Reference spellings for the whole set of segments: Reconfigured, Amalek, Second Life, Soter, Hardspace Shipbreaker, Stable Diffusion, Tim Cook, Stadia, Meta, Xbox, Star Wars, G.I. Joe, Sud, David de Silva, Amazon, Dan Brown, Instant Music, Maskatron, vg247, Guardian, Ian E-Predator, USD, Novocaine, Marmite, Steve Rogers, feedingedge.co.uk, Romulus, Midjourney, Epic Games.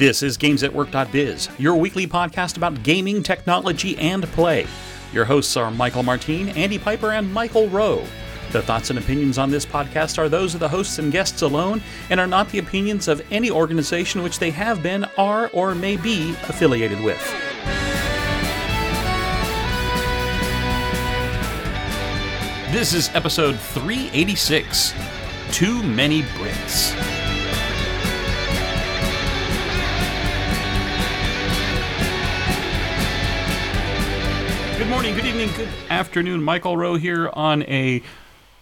This is GamesAtWork.biz, your weekly podcast about gaming, technology, and play. Your hosts are Michael Martin, Andy Piper, and Michael Rowe. The thoughts and opinions on this podcast are those of the hosts and guests alone and are not the opinions of any organization which they have been, are, or may be affiliated with. This is episode 386, Too Many Bricks. Good morning, good evening, good afternoon. Michael Rowe here on a,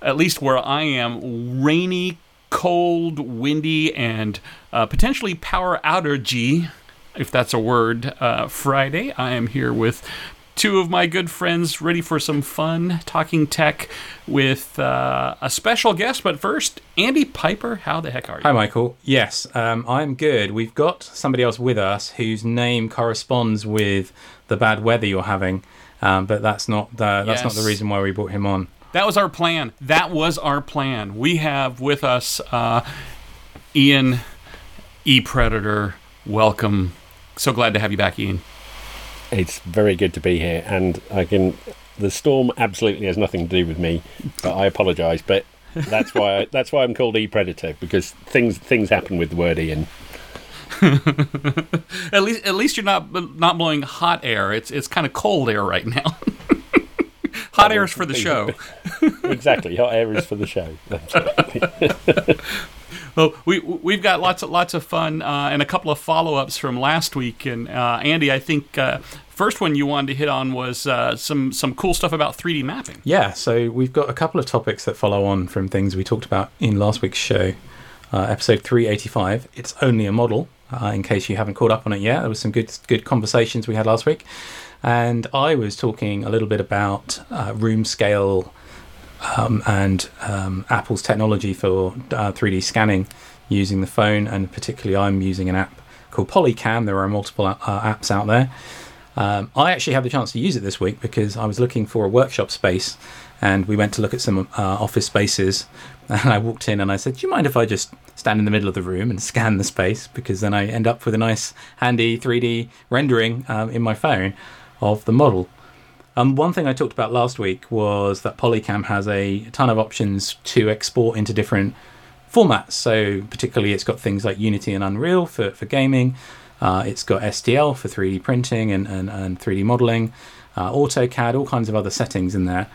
at least where I am, rainy, cold, windy, and potentially power outage, if that's a word, Friday. I am here with two of my good friends, ready for some fun talking tech with a special guest. But first, Andy Piper, how the heck are you? Hi, Michael. Yes, I'm good. We've got somebody else with us whose name corresponds with the bad weather you're having, but that's not the reason why we brought him on. That was our plan. We have with us Ian E-Predator. Welcome. So glad to have you back, Ian. It's very good to be here, and the storm absolutely has nothing to do with me, but I apologise. But that's why I'm called E-Predator, because things happen with the word Ian. At least you're not blowing hot air. It's kind of cold air right now. Hot air is for the show. Exactly, hot air is for the show. Well, we've got lots of fun and a couple of follow-ups from last week. And Andy, I think first one you wanted to hit on was some cool stuff about 3D mapping. Yeah, so we've got a couple of topics that follow on from things we talked about in last week's show, episode 385. It's only a model. In case you haven't caught up on it yet, there was some good conversations we had last week, and I was talking a little bit about room scale. And Apple's technology for 3D scanning using the phone, and particularly I'm using an app called PolyCam. There are multiple apps out there. I actually had the chance to use it this week because I was looking for a workshop space, and we went to look at some office spaces, and I walked in and I said, do you mind if I just stand in the middle of the room and scan the space? Because then I end up with a nice handy 3D rendering in my phone of the model. One thing I talked about last week was that PolyCam has a ton of options to export into different formats. So particularly it's got things like Unity and Unreal for gaming. It's got STL for 3D printing and 3D modeling, AutoCAD, all kinds of other settings in there.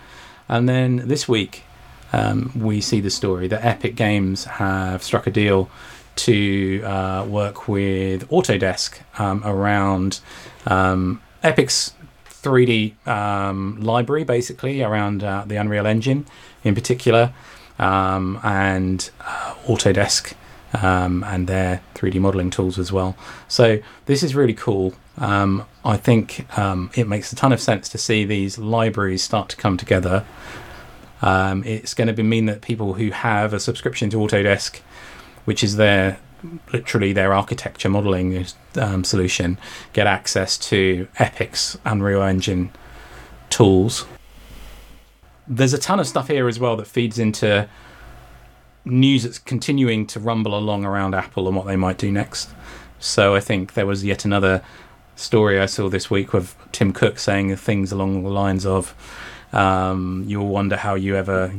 And then this week we see the story that Epic Games have struck a deal to work with Autodesk around Epic's 3D library, basically, around the Unreal Engine in particular, and Autodesk and their 3D modeling tools as well. So this is really cool. I think it makes a ton of sense to see these libraries start to come together. It's going to mean that people who have a subscription to Autodesk, which is literally their architecture modeling solution, get access to Epic's Unreal Engine tools. There's a ton of stuff here as well that feeds into news that's continuing to rumble along around Apple and what they might do next. So I think there was yet another story I saw this week with Tim Cook saying things along the lines of, you'll wonder how you ever,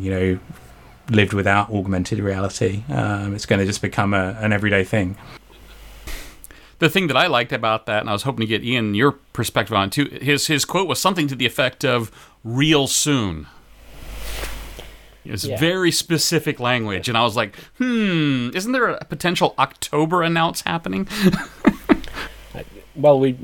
lived without augmented reality. It's going to just become an everyday thing. The thing that I liked about that, and I was hoping to get Ian your perspective on too, his quote was something to the effect of real soon. It's very specific language, and I was like, isn't there a potential October announce happening? Well, we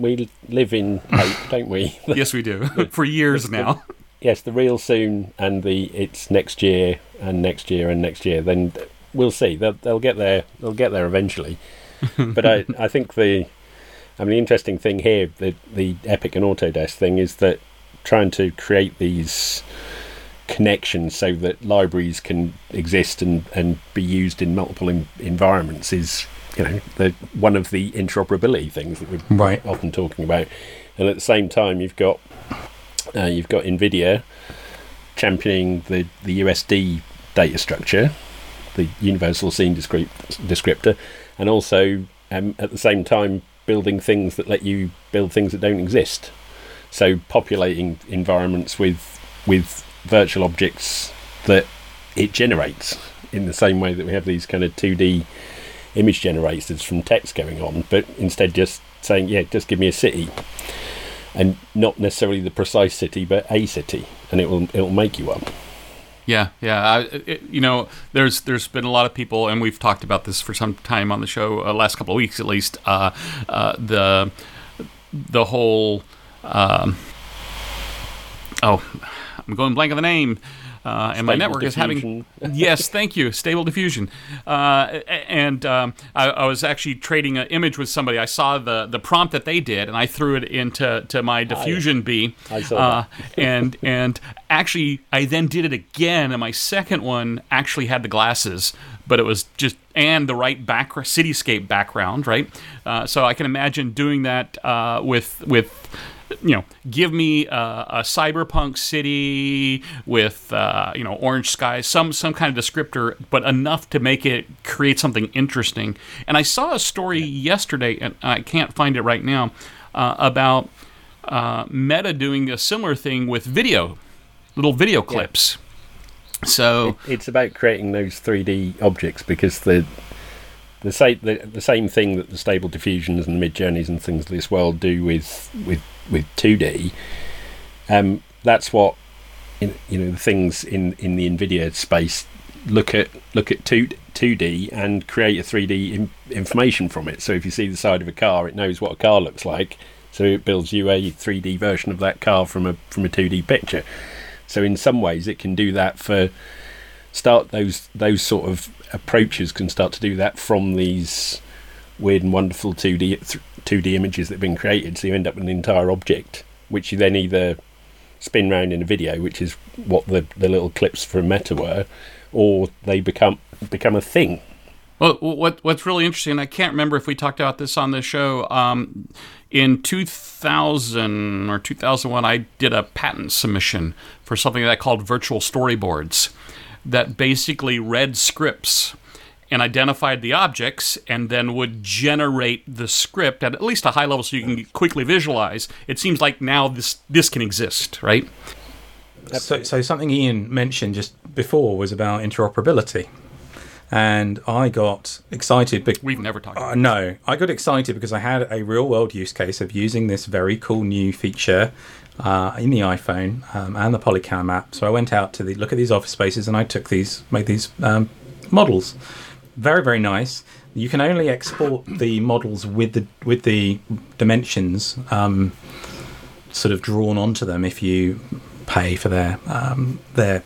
live in hope, don't we? Yes, we do. For years now. Yes, the real soon, and it's next year and next year and next year. Then we'll see. They'll get there. They'll get there eventually. But I think the interesting thing here, the Epic and Autodesk thing, is that trying to create these connections so that libraries can exist and be used in multiple environments is one of the interoperability things that we're often talking about. And at the same time, you've got NVIDIA championing the USD data structure, the Universal Scene Descriptor, and also at the same time building things that let you build things that don't exist. So populating environments with virtual objects that it generates, in the same way that we have these kind of 2D image generators from text going on, but instead just saying, yeah, just give me a city, and not necessarily the precise city, but a city, and it will make you one. Yeah. There's been a lot of people, and we've talked about this for some time on the show, last couple of weeks at least. The whole I'm going blank on the name. And my network diffusion. Is having... Yes, thank you. Stable Diffusion. I was actually trading an image with somebody. I saw the prompt that they did, and I threw it into my diffusion bee. I saw that. And actually, I then did it again, and my second one actually had the glasses, but it was just... and the right cityscape background, right? So I can imagine doing that with give me a cyberpunk city with orange skies, some kind of descriptor, but enough to make it create something interesting. And I saw a story yesterday, and I can't find it right now, about Meta doing a similar thing with little video clips. Yeah. So it's about creating those 3D objects, because the same thing that the Stable Diffusions and the Midjourneys and things of this world do with 2D, that's what the things in the NVIDIA space look at 2D and create a 3D information from it. So if you see the side of a car, it knows what a car looks like, so it builds you a 3D version of that car from a 2D picture. So in some ways, it can do that for those sort of approaches can start to do that from these weird and wonderful 2D images that have been created. So you end up with an entire object, which you then either spin round in a video, which is what the little clips from Meta were, or they become a thing. Well, what's really interesting, I can't remember if we talked about this on the show, in 2000 or 2001, I did a patent submission for something that I called virtual storyboards, that basically read scripts and identified the objects, and then would generate the script at least a high level, so you can quickly visualize. It seems like now this can exist, right? So something Ian mentioned just before was about interoperability, and I got excited. We've never talked about this. No, I got excited because I had a real-world use case of using this very cool new feature in the iPhone and the PolyCam app. So I went out to look at these office spaces, and I made these models. Very, very nice. You can only export the models with the dimensions sort of drawn onto them if you pay for their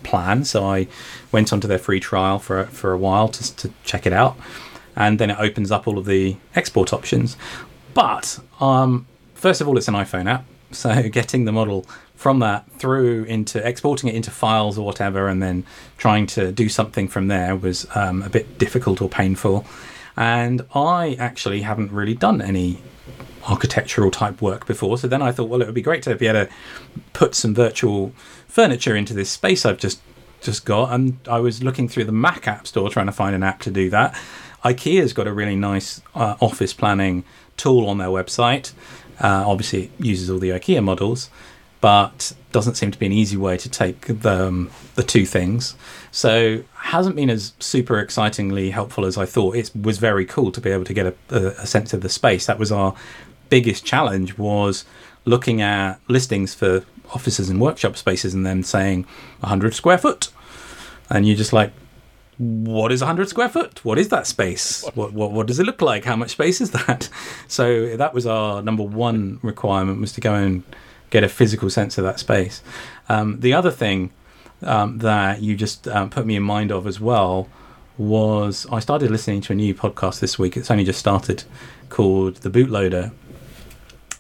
plan. So I went onto their free trial for a while to check it out, and then it opens up all of the export options. But first of all, it's an iPhone app, so getting the model from that through into exporting it into files or whatever, and then trying to do something from there was a bit difficult or painful. And I actually haven't really done any architectural type work before, so then I thought, well, it would be great to be able to put some virtual furniture into this space I've just got. And I was looking through the Mac App Store trying to find an app to do that. IKEA's got a really nice office planning tool on their website. Obviously, it uses all the IKEA models, but doesn't seem to be an easy way to take the two things. So hasn't been as super excitingly helpful as I thought. It was very cool to be able to get a sense of the space. That was our biggest challenge, was looking at listings for offices and workshop spaces and then saying 100 square foot. And you're just like, what is 100 square foot? What is that space? What does it look like? How much space is that? So that was our number one requirement, was to go and get a physical sense of that space. The other thing that you just put me in mind of as well was I started listening to a new podcast this week. It's only just started, called The Bootloader.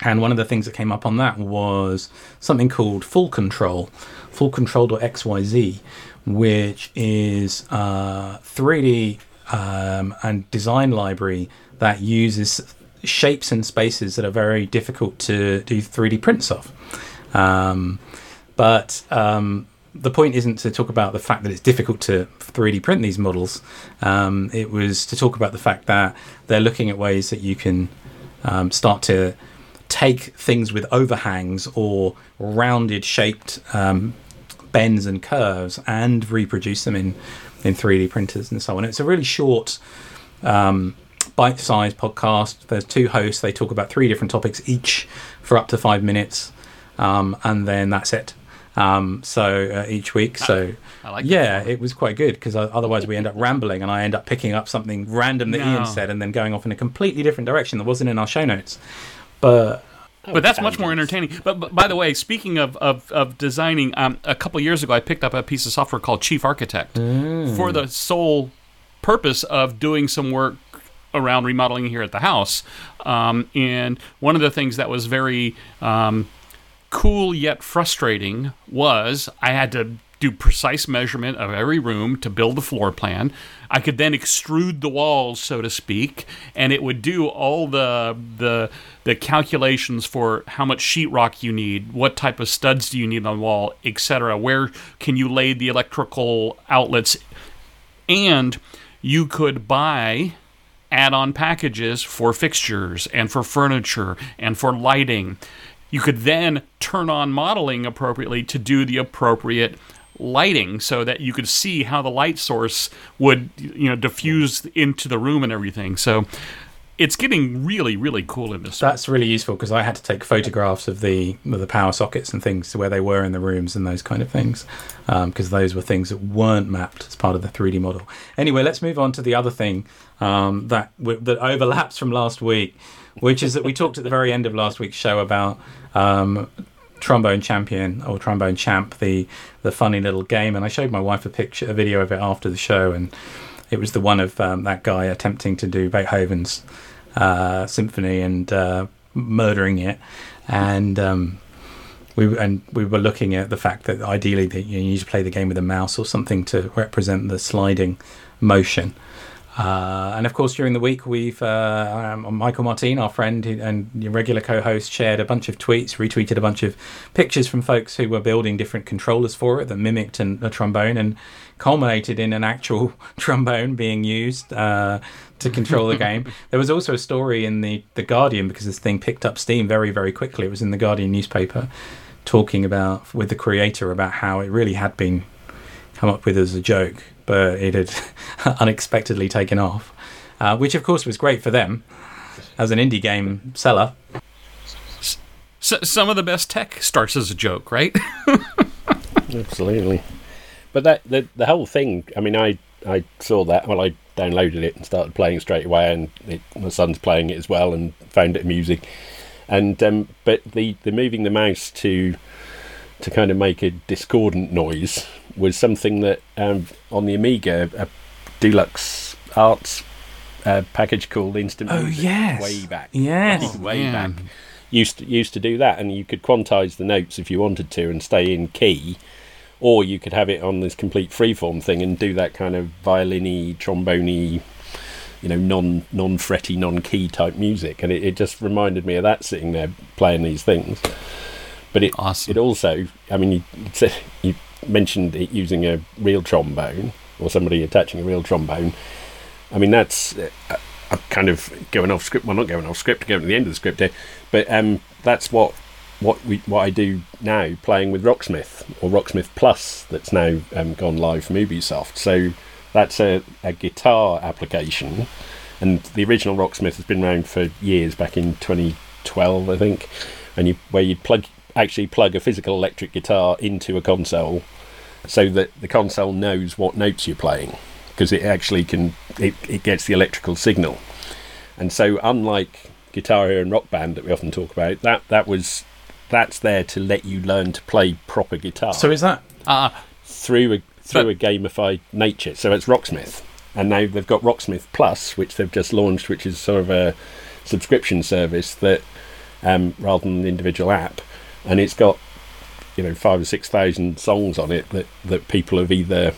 And one of the things that came up on that was something called Full Control, fullcontrol.xyz, which is 3D and design library that uses shapes and spaces that are very difficult to do 3D prints of. The point isn't to talk about the fact that it's difficult to 3D print these models. It was to talk about the fact that they're looking at ways that you can start to take things with overhangs or rounded shaped bends and curves and reproduce them in 3D printers and so on. It's a really short bite-sized podcast. There's two hosts. They talk about three different topics each for up to 5 minutes, and then that's it. Each week. So I like that. It was quite good because otherwise we end up rambling and I end up picking up something random that Ian said and then going off in a completely different direction that wasn't in our show notes. But that's much more entertaining. But by the way, speaking of designing, a couple years ago I picked up a piece of software called Chief Architect for the sole purpose of doing some work around remodeling here at the house. And one of the things that was very cool yet frustrating was I had to do precise measurement of every room to build the floor plan. I could then extrude the walls, so to speak, and it would do all the calculations for how much sheetrock you need, what type of studs do you need on the wall, etc. Where can you lay the electrical outlets? And you could buy add-on packages for fixtures and for furniture and for lighting. You could then turn on modeling appropriately to do the appropriate lighting so that you could see how the light source would, diffuse into the room and everything. So it's getting really, really cool in this. That's really useful because I had to take photographs of the power sockets and things where they were in the rooms and those kind of things because those were things that weren't mapped as part of the 3D model. Anyway, let's move on to the other thing that overlaps from last week, which is that we talked at the very end of last week's show about Trombone Champion or Trombone Champ, the funny little game, and I showed my wife a video of it after the show, and it was the one of that guy attempting to do Beethoven's symphony and murdering it, and we were looking at the fact that ideally that you need to play the game with a mouse or something to represent the sliding motion. And of course, during the week, we've Michael Martin, our friend and regular co-host, shared a bunch of tweets, retweeted a bunch of pictures from folks who were building different controllers for it that mimicked a trombone and culminated in an actual trombone being used to control the game. There was also a story in the Guardian, because this thing picked up steam very, very quickly. It was in the Guardian newspaper, talking about with the creator about how it really had been come up with as a joke, but it had unexpectedly taken off, which of course was great for them as an indie game seller. Some of the best tech starts as a joke, right? Absolutely. But the whole thing, I mean, I saw that, well, I downloaded it and started playing straight away, and my son's playing it as well and found it amusing. And but the moving the mouse to kind of make a discordant noise was something that on the Amiga, a Deluxe Arts package called Instant Music way back, used to do that, and you could quantize the notes if you wanted to and stay in key, or you could have it on this complete freeform thing and do that kind of violin-y, trombone-y, non-fretty, non-key type music, and it just reminded me of that sitting there playing these things. But it also, I mean, you mentioned it using a real trombone or somebody attaching a real trombone. I mean, that's I'm kind of going off script. Well, not going off script, going to the end of the script here. But that's what I do now, playing with Rocksmith or Rocksmith Plus, that's now gone live from Ubisoft. So that's a guitar application, and the original Rocksmith has been around for years. Back in 2012, I think, and you'd plug a physical electric guitar into a console so that the console knows what notes you're playing, because it actually it gets the electrical signal. And so unlike Guitar Hero and Rock Band that we often talk about, that's there to let you learn to play proper guitar. So is that through a gamified nature. So it's Rocksmith, and now they've got Rocksmith Plus, which they've just launched, which is sort of a subscription service that rather than an individual app. And it's got 5,000 or 6,000 songs on it that people have either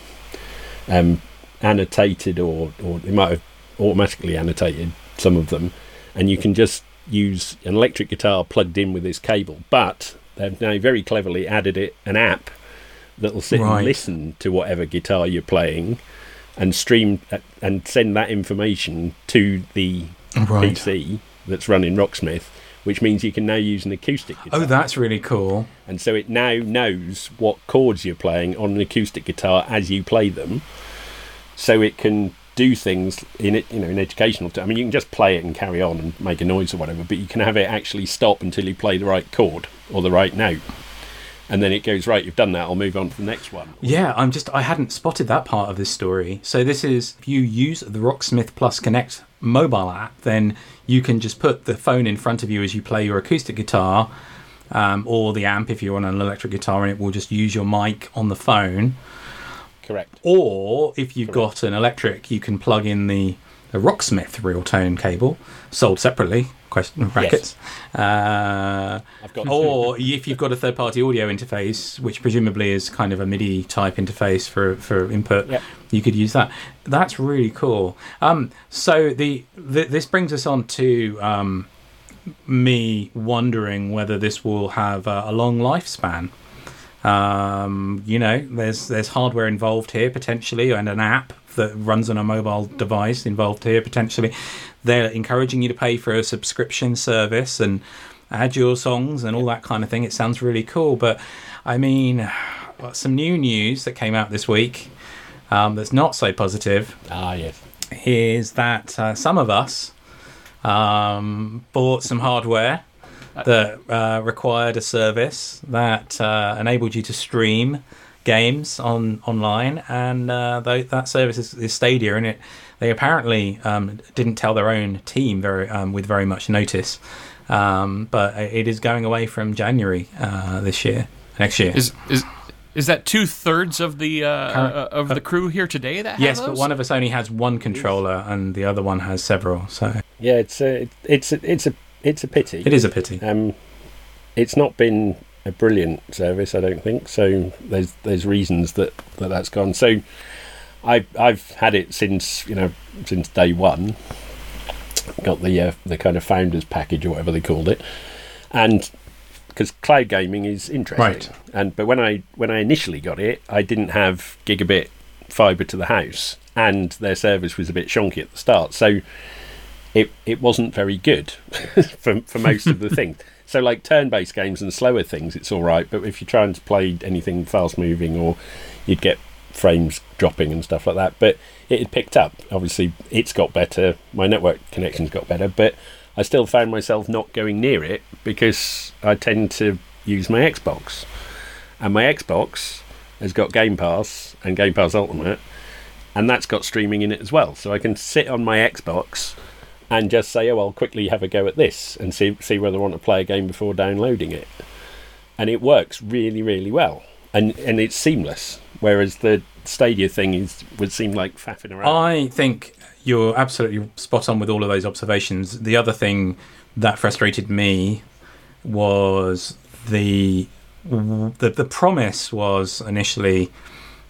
annotated or they might have automatically annotated some of them, and you can just use an electric guitar plugged in with this cable. But they've now very cleverly added an app that will sit and listen to whatever guitar you're playing and stream and send that information to the PC that's running Rocksmith, which means you can now use an acoustic guitar. Oh, that's really cool. And so it now knows what chords you're playing on an acoustic guitar as you play them. So it can do things in it, you know, in educational terms. I mean, you can just play it and carry on and make a noise or whatever, but you can have it actually stop until you play the right chord or the right note. And then it goes, right, you've done that, I'll move on to the next one. Yeah, I hadn't spotted that part of this story. So this is, if you use the Rocksmith Plus Connect mobile app, then you can just put the phone in front of you as you play your acoustic guitar, or the amp if you're on an electric guitar, and it will just use your mic on the phone. Correct. Or if you've got an electric, you can plug in the Rocksmith real tone cable, sold separately. Brackets. Yes. Or if you've got a third-party audio interface, which presumably is kind of a MIDI type interface for input, yep, you could use that. That's really cool. So this brings us on to me wondering whether this will have a long lifespan. You know, there's hardware involved here potentially, and an app that runs on a mobile device involved here potentially. They're encouraging you to pay for a subscription service and add your songs and all that kind of thing. It sounds really cool, but I mean, some new news that came out this week that's not so positive. Yes. Is that some of us bought some hardware that required a service that enabled you to stream games online, and that service is Stadia, and they apparently didn't tell their own team with very much notice, but it is going away from January next year. Is that 2/3 of the of the crew here today that have yes, those? But one of us only has one controller and the other one has several. So yeah, it's a pity. It is a pity. It's not been a brilliant service, I don't think. So there's reasons that's gone. So I've had it since day one. Got the kind of founders package or whatever they called it, and because cloud gaming is interesting, right? But when I initially got it, I didn't have gigabit fibre to the house, and their service was a bit shonky at the start. So it wasn't very good for most of the things. So like turn-based games and slower things, it's all right. But if you're trying to play anything fast-moving, or you'd get frames dropping and stuff like that. But it had picked up. Obviously, it's got better. My network connection's got better. But I still found myself not going near it because I tend to use my Xbox. And my Xbox has got Game Pass and Game Pass Ultimate. And that's got streaming in it as well. So I can sit on my Xbox and just say, I'll quickly have a go at this and see whether I want to play a game before downloading it. And it works really, really well. And it's seamless, whereas the Stadia thing would seem like faffing around. I think you're absolutely spot on with all of those observations. The other thing that frustrated me was the promise was initially,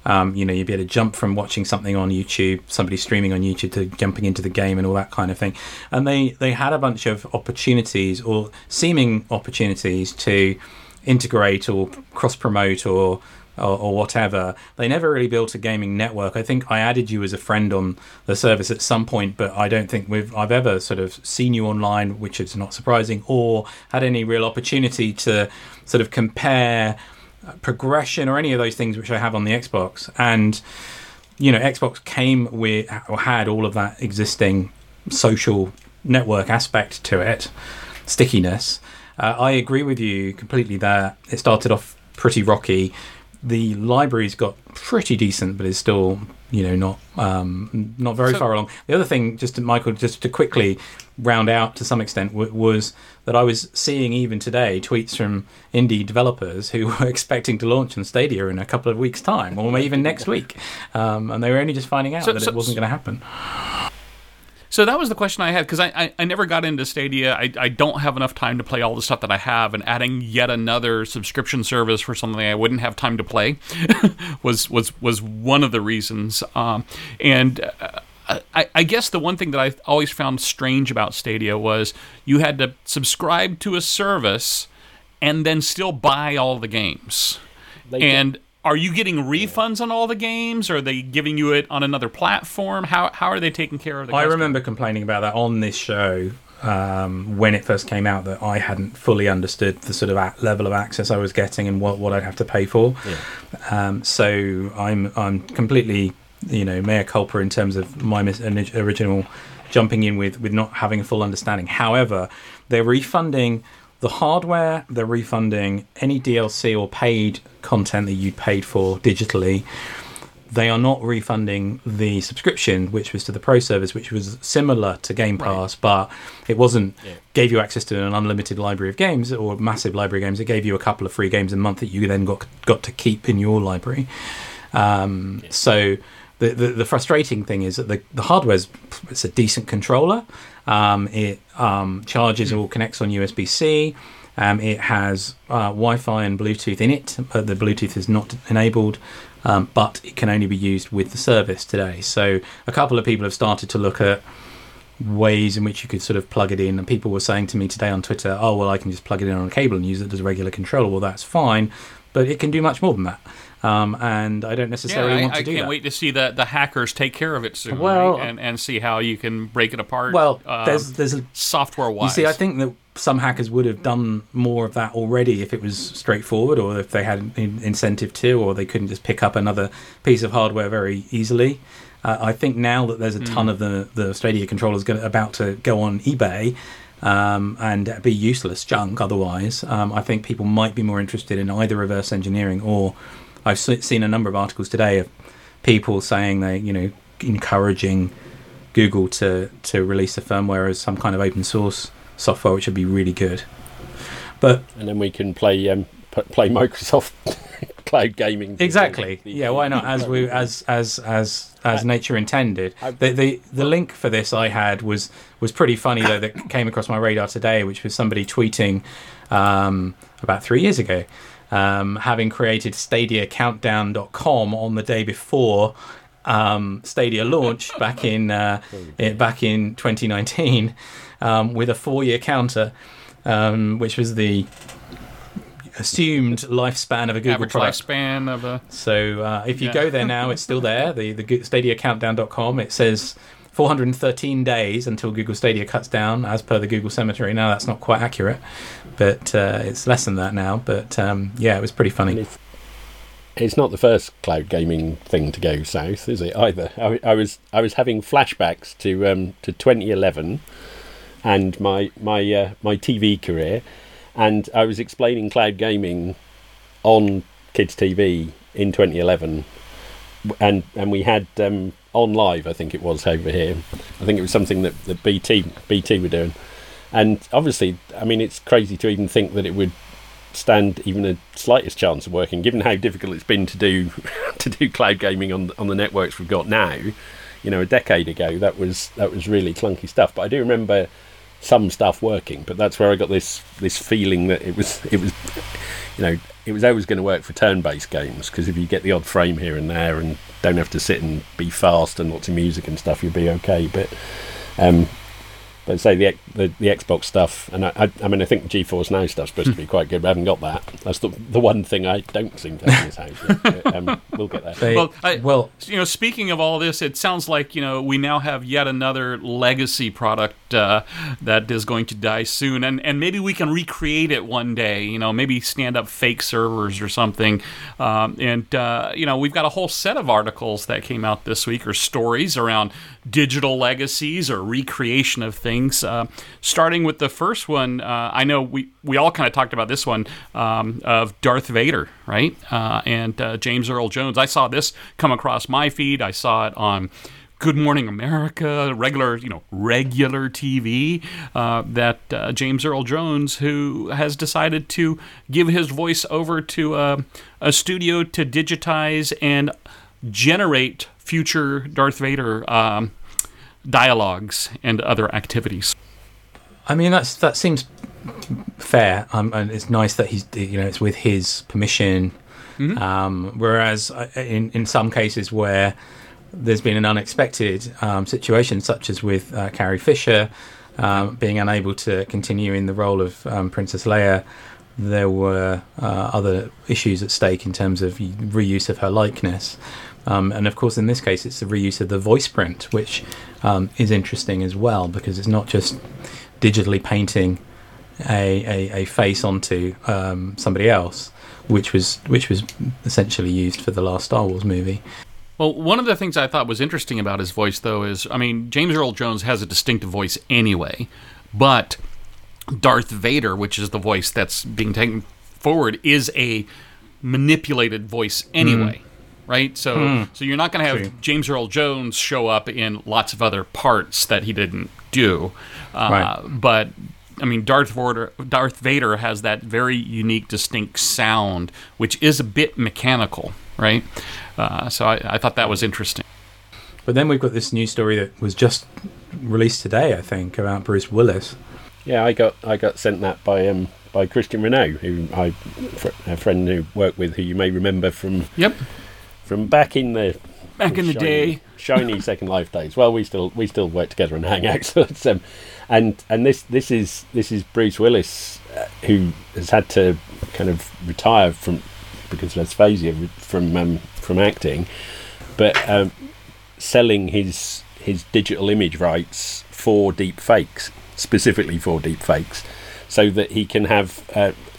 you'd be able to jump from watching something on YouTube, somebody streaming on YouTube, to jumping into the game and all that kind of thing. And they had a bunch of opportunities, or seeming opportunities, to integrate or cross-promote or whatever. They never really built a gaming network. I think I added you as a friend on the service at some point, but I don't think I've ever sort of seen you online, which is not surprising, or had any real opportunity to sort of compare progression or any of those things which I have on the Xbox. And Xbox came with or had all of that existing social network aspect to it, stickiness. I agree with you completely there. It started off pretty rocky. The library's got pretty decent, but is still not very far along. The other thing, Michael, to quickly round out to some extent, was that I was seeing even today tweets from indie developers who were expecting to launch on Stadia in a couple of weeks' time, or even next week, and they were only just finding out that it wasn't going to happen. So that was the question I had, because I never got into Stadia. I don't have enough time to play all the stuff that I have, and adding yet another subscription service for something I wouldn't have time to play was one of the reasons. I guess the one thing that I always found strange about Stadia was you had to subscribe to a service and then still buy all the games. Are you getting refunds on all the games? Or are they giving you it on another platform? How are they taking care of the customer? I remember complaining about that on this show when it first came out that I hadn't fully understood the sort of level of access I was getting and what I'd have to pay for. Yeah. So I'm completely, mea culpa in terms of my original jumping in with not having a full understanding. However, they're refunding the hardware, they're refunding any DLC or paid content that you paid for digitally. They are not refunding the subscription, which was to the Pro service, which was similar to Game Pass, but it wasn't gave you access to an unlimited library of games or massive library of games. It gave you a couple of free games a month that you then got to keep in your library. So the frustrating thing is that the hardware's it's a decent controller. It charges or connects on USB-C. It has Wi-Fi and Bluetooth in it. The Bluetooth is not enabled. But it can only be used with the service today. So a couple of people have started to look at ways in which you could sort of plug it in. And people were saying to me today on Twitter, oh, well, I can just plug it in on a cable and use it as a regular controller. Well, that's fine, but it can do much more than that. And I don't necessarily want to do that. I can't wait to see the hackers take care of it soon, right? and see how you can break it apart. Well, there's software-wise. You see, I think that some hackers would have done more of that already if it was straightforward, or if they had an incentive to, or they couldn't just pick up another piece of hardware very easily. I think now that there's a ton of the Stadia controllers about to go on eBay and be useless junk otherwise, I think people might be more interested in either reverse engineering, or I've seen a number of articles today of people saying they, encouraging Google to release the firmware as some kind of open source software, which would be really good. But and then we can play Microsoft cloud gaming. Exactly. Why not? As nature intended. The link for this I had was pretty funny though, that came across my radar today, which was somebody tweeting about 3 years ago, having created StadiaCountdown.com on the day before Stadia launched back in 2019. With a 4-year counter, which was the assumed lifespan of a Google average product. Lifespan of a... So if you go there now, it's still there, the StadiaCountdown.com. It says 413 days until Google Stadia cuts down, as per the Google Cemetery. Now, that's not quite accurate, but it's less than that now. But, it was pretty funny. It's not the first cloud gaming thing to go south, is it, either? I was having flashbacks to 2011... and my TV career, and I was explaining cloud gaming on kids TV in 2011, and we had on live, I think it was over here. I think it was something that BT were doing, and obviously, I mean, it's crazy to even think that it would stand even the slightest chance of working, given how difficult it's been to do cloud gaming on the networks we've got now. A decade ago, that was really clunky stuff. But I do remember some stuff working, but that's where I got this feeling that it was always going to work for turn-based games, because if you get the odd frame here and there and don't have to sit and be fast and lots of music and stuff, you'll be okay. But let's say the Xbox stuff, and I mean I think the GeForce Now stuff's supposed to be quite good, but I haven't got that. That's the one thing I don't seem to have in this house yet, but, we'll get that. Speaking of all this, it sounds like we now have yet another legacy product that is going to die soon, and maybe we can recreate it one day. Maybe stand up fake servers or something. We've got a whole set of articles that came out this week, or stories around digital legacies or recreation of things. Starting with the first one, I know we all kind of talked about this one, of Darth Vader, right? And James Earl Jones. I saw this come across my feed. I saw it on Good Morning America, regular TV, that James Earl Jones, who has decided to give his voice over to a studio to digitize and generate future Darth Vader dialogues and other activities. I mean, that seems fair, and it's nice that he's it's with his permission. Mm-hmm. Whereas in some cases where there's been an unexpected situation, such as with Carrie Fisher being unable to continue in the role of Princess Leia, there were other issues at stake in terms of reuse of her likeness. And of course, in this case, it's the reuse of the voice print, which is interesting as well, because it's not just digitally painting a face onto somebody else, which was essentially used for the last Star Wars movie. Well, one of the things I thought was interesting about his voice, though, is, I mean, James Earl Jones has a distinctive voice anyway, but Darth Vader, which is the voice that's being taken forward, is a manipulated voice anyway, right? So you're not going to have James Earl Jones show up in lots of other parts that he didn't do. Right. But, I mean, Darth Vader has that very unique, distinct sound, which is a bit mechanical, right? So I thought that was interesting. But then we've got this new story that was just released today, I think, about Bruce Willis. Yeah, I got sent that by Christian Renault, a friend who worked with, who you may remember from back in the day, shiny Second Life days. Well, we still work together and hang out. And this is Bruce Willis, who has had to kind of retire from, because of aphasia, from acting, but selling his digital image rights for deep fakes, specifically for deep fakes, so that he can have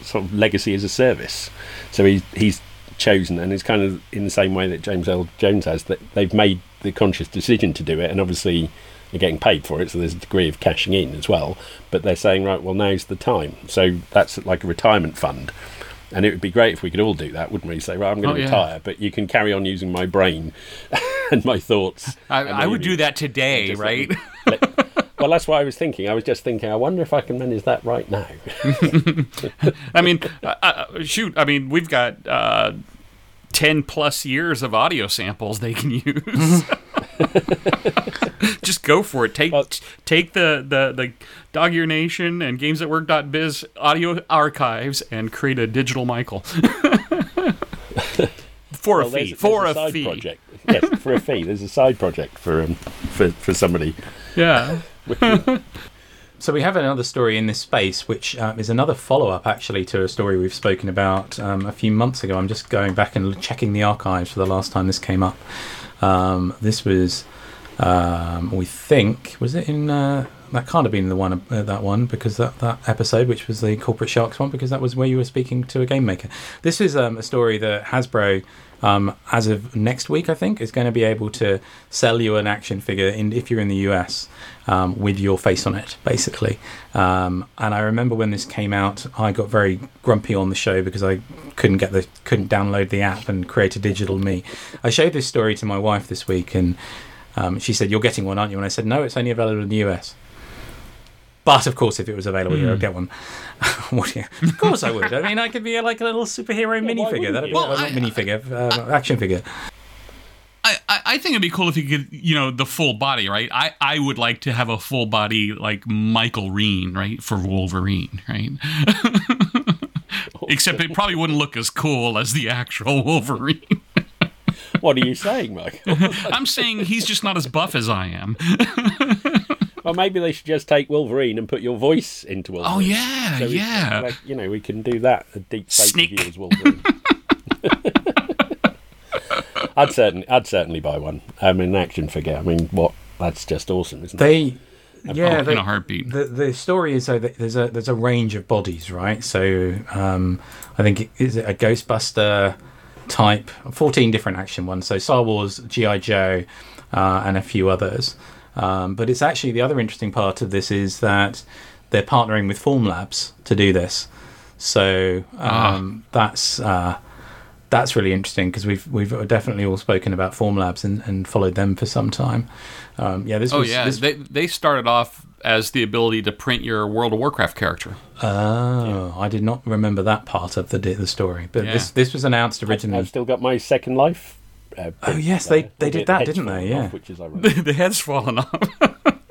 sort of legacy as a service. So he's chosen, and it's kind of in the same way that James Earl Jones has, that they've made the conscious decision to do it, and obviously they're getting paid for it, so there's a degree of cashing in as well, but they're saying, right, well, now's the time. So that's like a retirement fund. And it would be great if we could all do that, wouldn't we? Say, right, I'm going to retire, but you can carry on using my brain and my thoughts. I would do that today, right? Well, that's what I was thinking. I was just thinking, I wonder if I can manage that right now. I mean, shoot, I mean, we've got 10 plus years of audio samples they can use. Just go for it. Take the Dog Ear Nation and GamesAtWork.biz audio archives and create a digital Michael for a fee project. Yes, for a fee. There's a side project for somebody. Yeah. So we have another story in this space, which is another follow-up, actually, to a story we've spoken about a few months ago. I'm just going back and checking the archives for the last time this came up. This was, we think, was it in, that can't have been the one, that one, because that episode, which was the Corporate Sharks one, because that was where you were speaking to a game maker. This is a story that Hasbro, as of next week, I think, is going to be able to sell you an action figure if you're in the US with your face on it, basically. And I remember when this came out, I got very grumpy on the show because I couldn't download the app and create a digital me. I showed this story to my wife this week, and she said, "You're getting one, aren't you?" And I said, "No, it's only available in the US." But, of course, if it was available, I'd get one. Of course I would. I mean, I could be like a little superhero minifigure. That'd be action figure. I think it'd be cool if you could, you know, the full body, right? I would like to have a full body like Michael Reen, right, for Wolverine, right? Except it probably wouldn't look as cool as the actual Wolverine. What are you saying, Michael? I'm saying he's just not as buff as I am. Well, maybe they should just take Wolverine and put your voice into Wolverine. Oh, yeah, so yeah. Like, you know, we can do that. A deep fake review as Wolverine. I'd certainly buy one. An action figure. I mean, what? That's just awesome, isn't it? In a heartbeat. The story is that there's a range of bodies, right? So I think is it a Ghostbuster type, 14 different action ones. So Star Wars, G.I. Joe, and a few others. But it's actually, the other interesting part of this is that they're partnering with Formlabs to do this. So that's really interesting, because we've definitely all spoken about Formlabs and followed them for some time. They started off as the ability to print your World of Warcraft character. Oh, yeah. I did not remember that part of the story. But this was announced originally. I've still got my Second Life. They did that, didn't they? Yeah, off, which is ironic. The head's fallen off.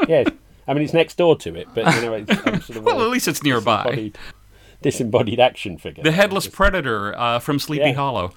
Yeah, I mean, it's next door to it, but you know, it's, I'm sort of well, at least it's nearby. disembodied action figure. The headless predator from Sleepy Hollow.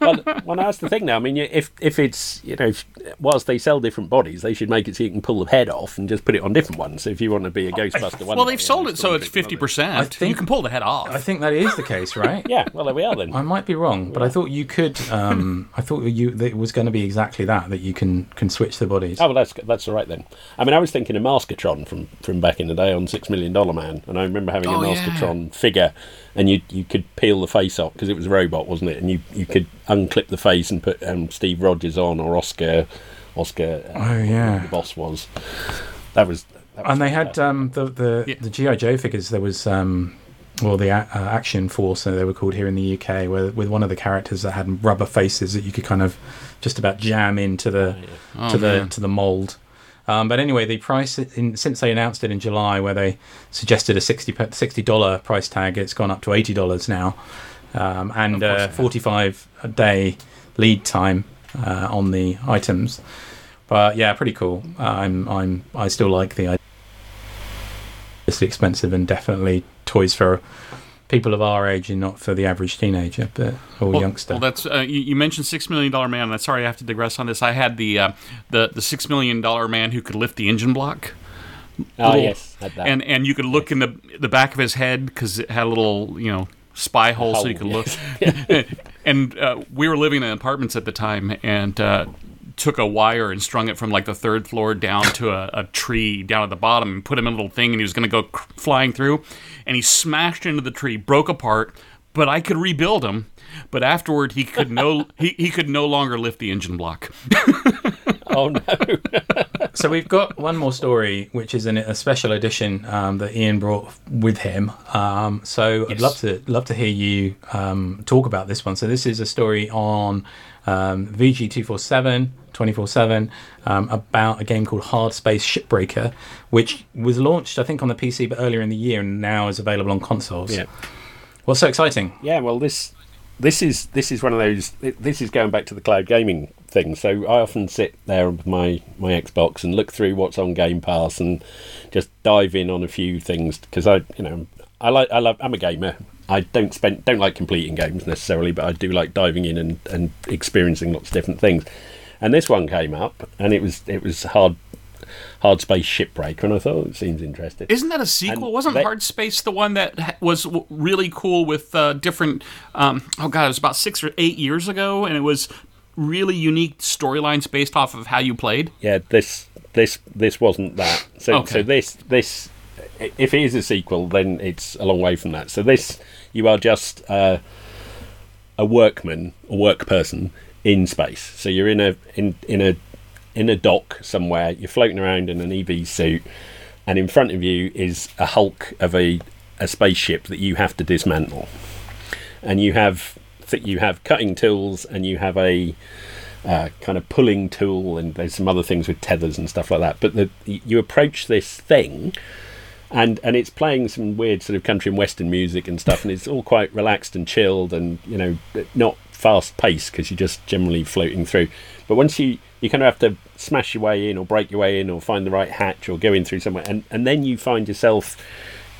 Well, that's the thing now. I mean, if it's, you know, whilst they sell different bodies, they should make it so you can pull the head off and just put it on different ones. So if you want to be a Ghostbuster one. Well, they've sold it so it's 50%. I think you can pull the head off. I think that is the case, right? Yeah. Well, there we are then. I might be wrong, but I thought you could. I thought that it was going to be exactly that you can switch the bodies. Oh, well, that's all right then. I mean, I was thinking of Maskatron from back in the day on $6 Million Man, and I remember having a Maskatron figure, and you could peel the face off because it was a robot, wasn't it? And you could unclip the face and put Steve Rogers on, or Oscar. The boss was. That was and they had the GI Joe figures. There was Action Force, so they were called here in the UK, where with one of the characters that had rubber faces that you could kind of just about jam into the mold. But anyway, the price, since they announced it in July, where they suggested a $60 price tag, it's gone up to $80 now, and 45-day lead time on the items. But yeah, pretty cool. I still like the idea. It's expensive and definitely toys for people of our age and not for the average teenager, or youngster. Well, that's you mentioned $6 Million Man. Sorry, I have to digress on this. I had the $6 Million Man who could lift the engine block. Oh yes, and you could look in the back of his head because it had a little spy hole, so you could look. And we were living in apartments at the time, and took a wire and strung it from like the third floor down to a tree down at the bottom and put him in a little thing, and he was going to go flying through, and he smashed into the tree, broke apart, but I could rebuild him. But afterward he could no longer lift the engine block. Oh no. So we've got one more story, which is a special edition that Ian brought with him. So I'd love to hear you talk about this one. So this is a story on VG247 24/7 about a game called Hardspace Shipbreaker, which was launched I think on the PC but earlier in the year and now is available on consoles. Yeah. What's so exciting? Yeah, well this is one of those. This is going back to the cloud gaming thing. So I often sit there with my Xbox and look through what's on Game Pass and just dive in on a few things because I'm a gamer. I don't like completing games necessarily, but I do like diving in and experiencing lots of different things. And this one came up, and it was Hardspace Shipbreaker, and I thought it seems interesting. Isn't that a sequel? And wasn't Hardspace the one that was really cool with different? It was about 6 or 8 years ago, and it was really unique storylines based off of how you played. Yeah, this wasn't that. So So this if it is a sequel, then it's a long way from that. So this, you are just a workman, a work person in space. So you're in a dock somewhere, you're floating around in an EV suit, and in front of you is a hulk of a spaceship that you have to dismantle, and you have cutting tools, and you have a kind of pulling tool, and there's some other things with tethers and stuff like that. But you approach this thing, and it's playing some weird sort of country and western music and stuff, and it's all quite relaxed and chilled, and not fast paced because you're just generally floating through. But once you kind of have to smash your way in or break your way in or find the right hatch or go in through somewhere, and then you find yourself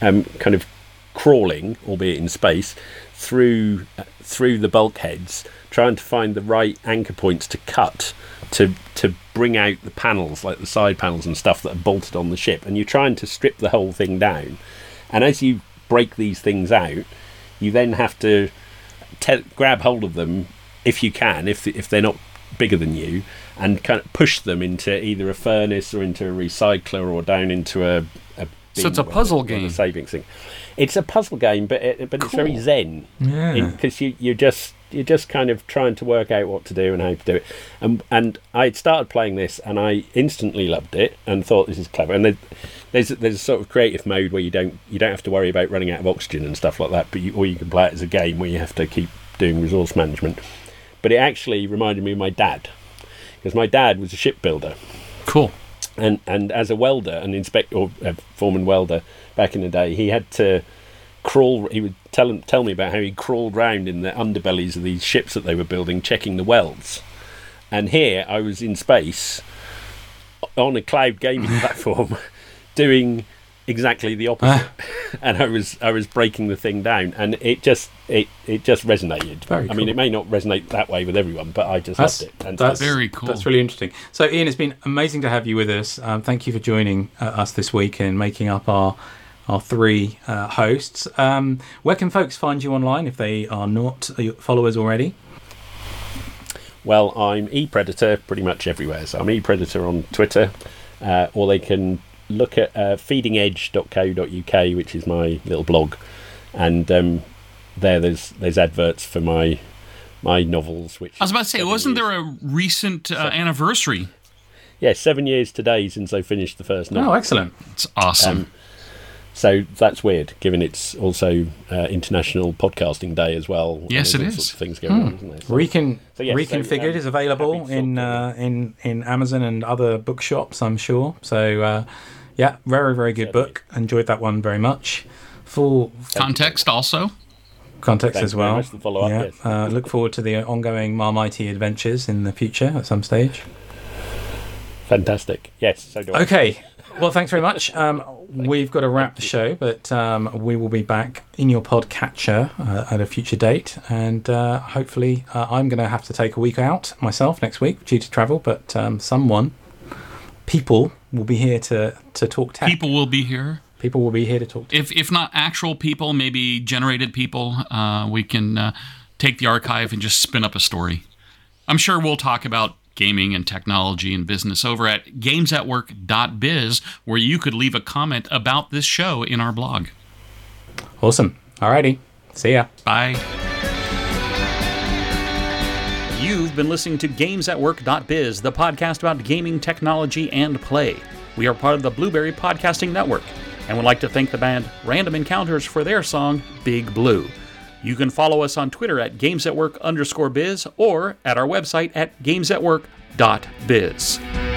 kind of crawling, albeit in space, through the bulkheads, trying to find the right anchor points to cut to bring out the panels, like the side panels and stuff that are bolted on the ship, and you're trying to strip the whole thing down. And as you break these things out, you then have to grab hold of them if you can, if they're not bigger than you, and kind of push them into either a furnace or into a recycler or down into a bin. So it's a puzzle game. A savings thing. It's a puzzle game, but it's very zen. Yeah. Because you're just kind of trying to work out what to do and how to do it. And I started playing this, and I instantly loved it and thought this is clever. And there's a sort of creative mode where you don't have to worry about running out of oxygen and stuff like that. But you can play it as a game where you have to keep doing resource management. But it actually reminded me of my dad, because my dad was a shipbuilder. Cool. And as a welder, an inspector or a foreman welder back in the day, he had to crawl. He would tell me about how he crawled round in the underbellies of these ships that they were building, checking the welds. And here I was in space on a cloud gaming platform doing exactly the opposite, and I was breaking the thing down, and it just resonated. Very cool. I mean, it may not resonate that way with everyone, but I just loved it. And that's very cool. That's really interesting. So, Ian, it's been amazing to have you with us. Thank you for joining us this week and making up our three hosts. Where can folks find you online if they are not followers already? Well, I'm E-Predator pretty much everywhere. So I'm E-Predator on Twitter, or they can look at feedingedge.co.uk, which is my little blog, and there's adverts for my novels. Which I was about to say, wasn't there a recent anniversary? Yeah, 7 years today since I finished the first novel. Oh, excellent! It's awesome. So that's weird, given it's also International Podcasting Day as well. Yes, it is. Sorts of things going on, isn't there? So, Reconfigured is available in Amazon and other bookshops, I'm sure. So, yeah, very, very good book. Enjoyed that one very much. Full context also. Context as well. Follow up, yes. Look forward to the ongoing Marmite adventures in the future at some stage. Fantastic. Yes, so do I. Okay. Well, thanks very much. We've got to wrap the show, but we will be back in your podcatcher at a future date. And hopefully I'm going to have to take a week out myself next week due to travel, but people will be here to talk tech. People will be here. People will be here to talk tech. If not actual people, maybe generated people, we can take the archive and just spin up a story. I'm sure we'll talk about gaming and technology and business over at GamesAtWork.biz, where you could leave a comment about this show in our blog. Awesome. Alrighty. See ya. Bye. You've been listening to GamesAtWork.biz, the podcast about gaming, technology, and play. We are part of the Blueberry Podcasting Network, and would like to thank the band Random Encounters for their song, Big Blue. You can follow us on Twitter at GamesAtWork_biz or at our website at GamesAtWork.biz.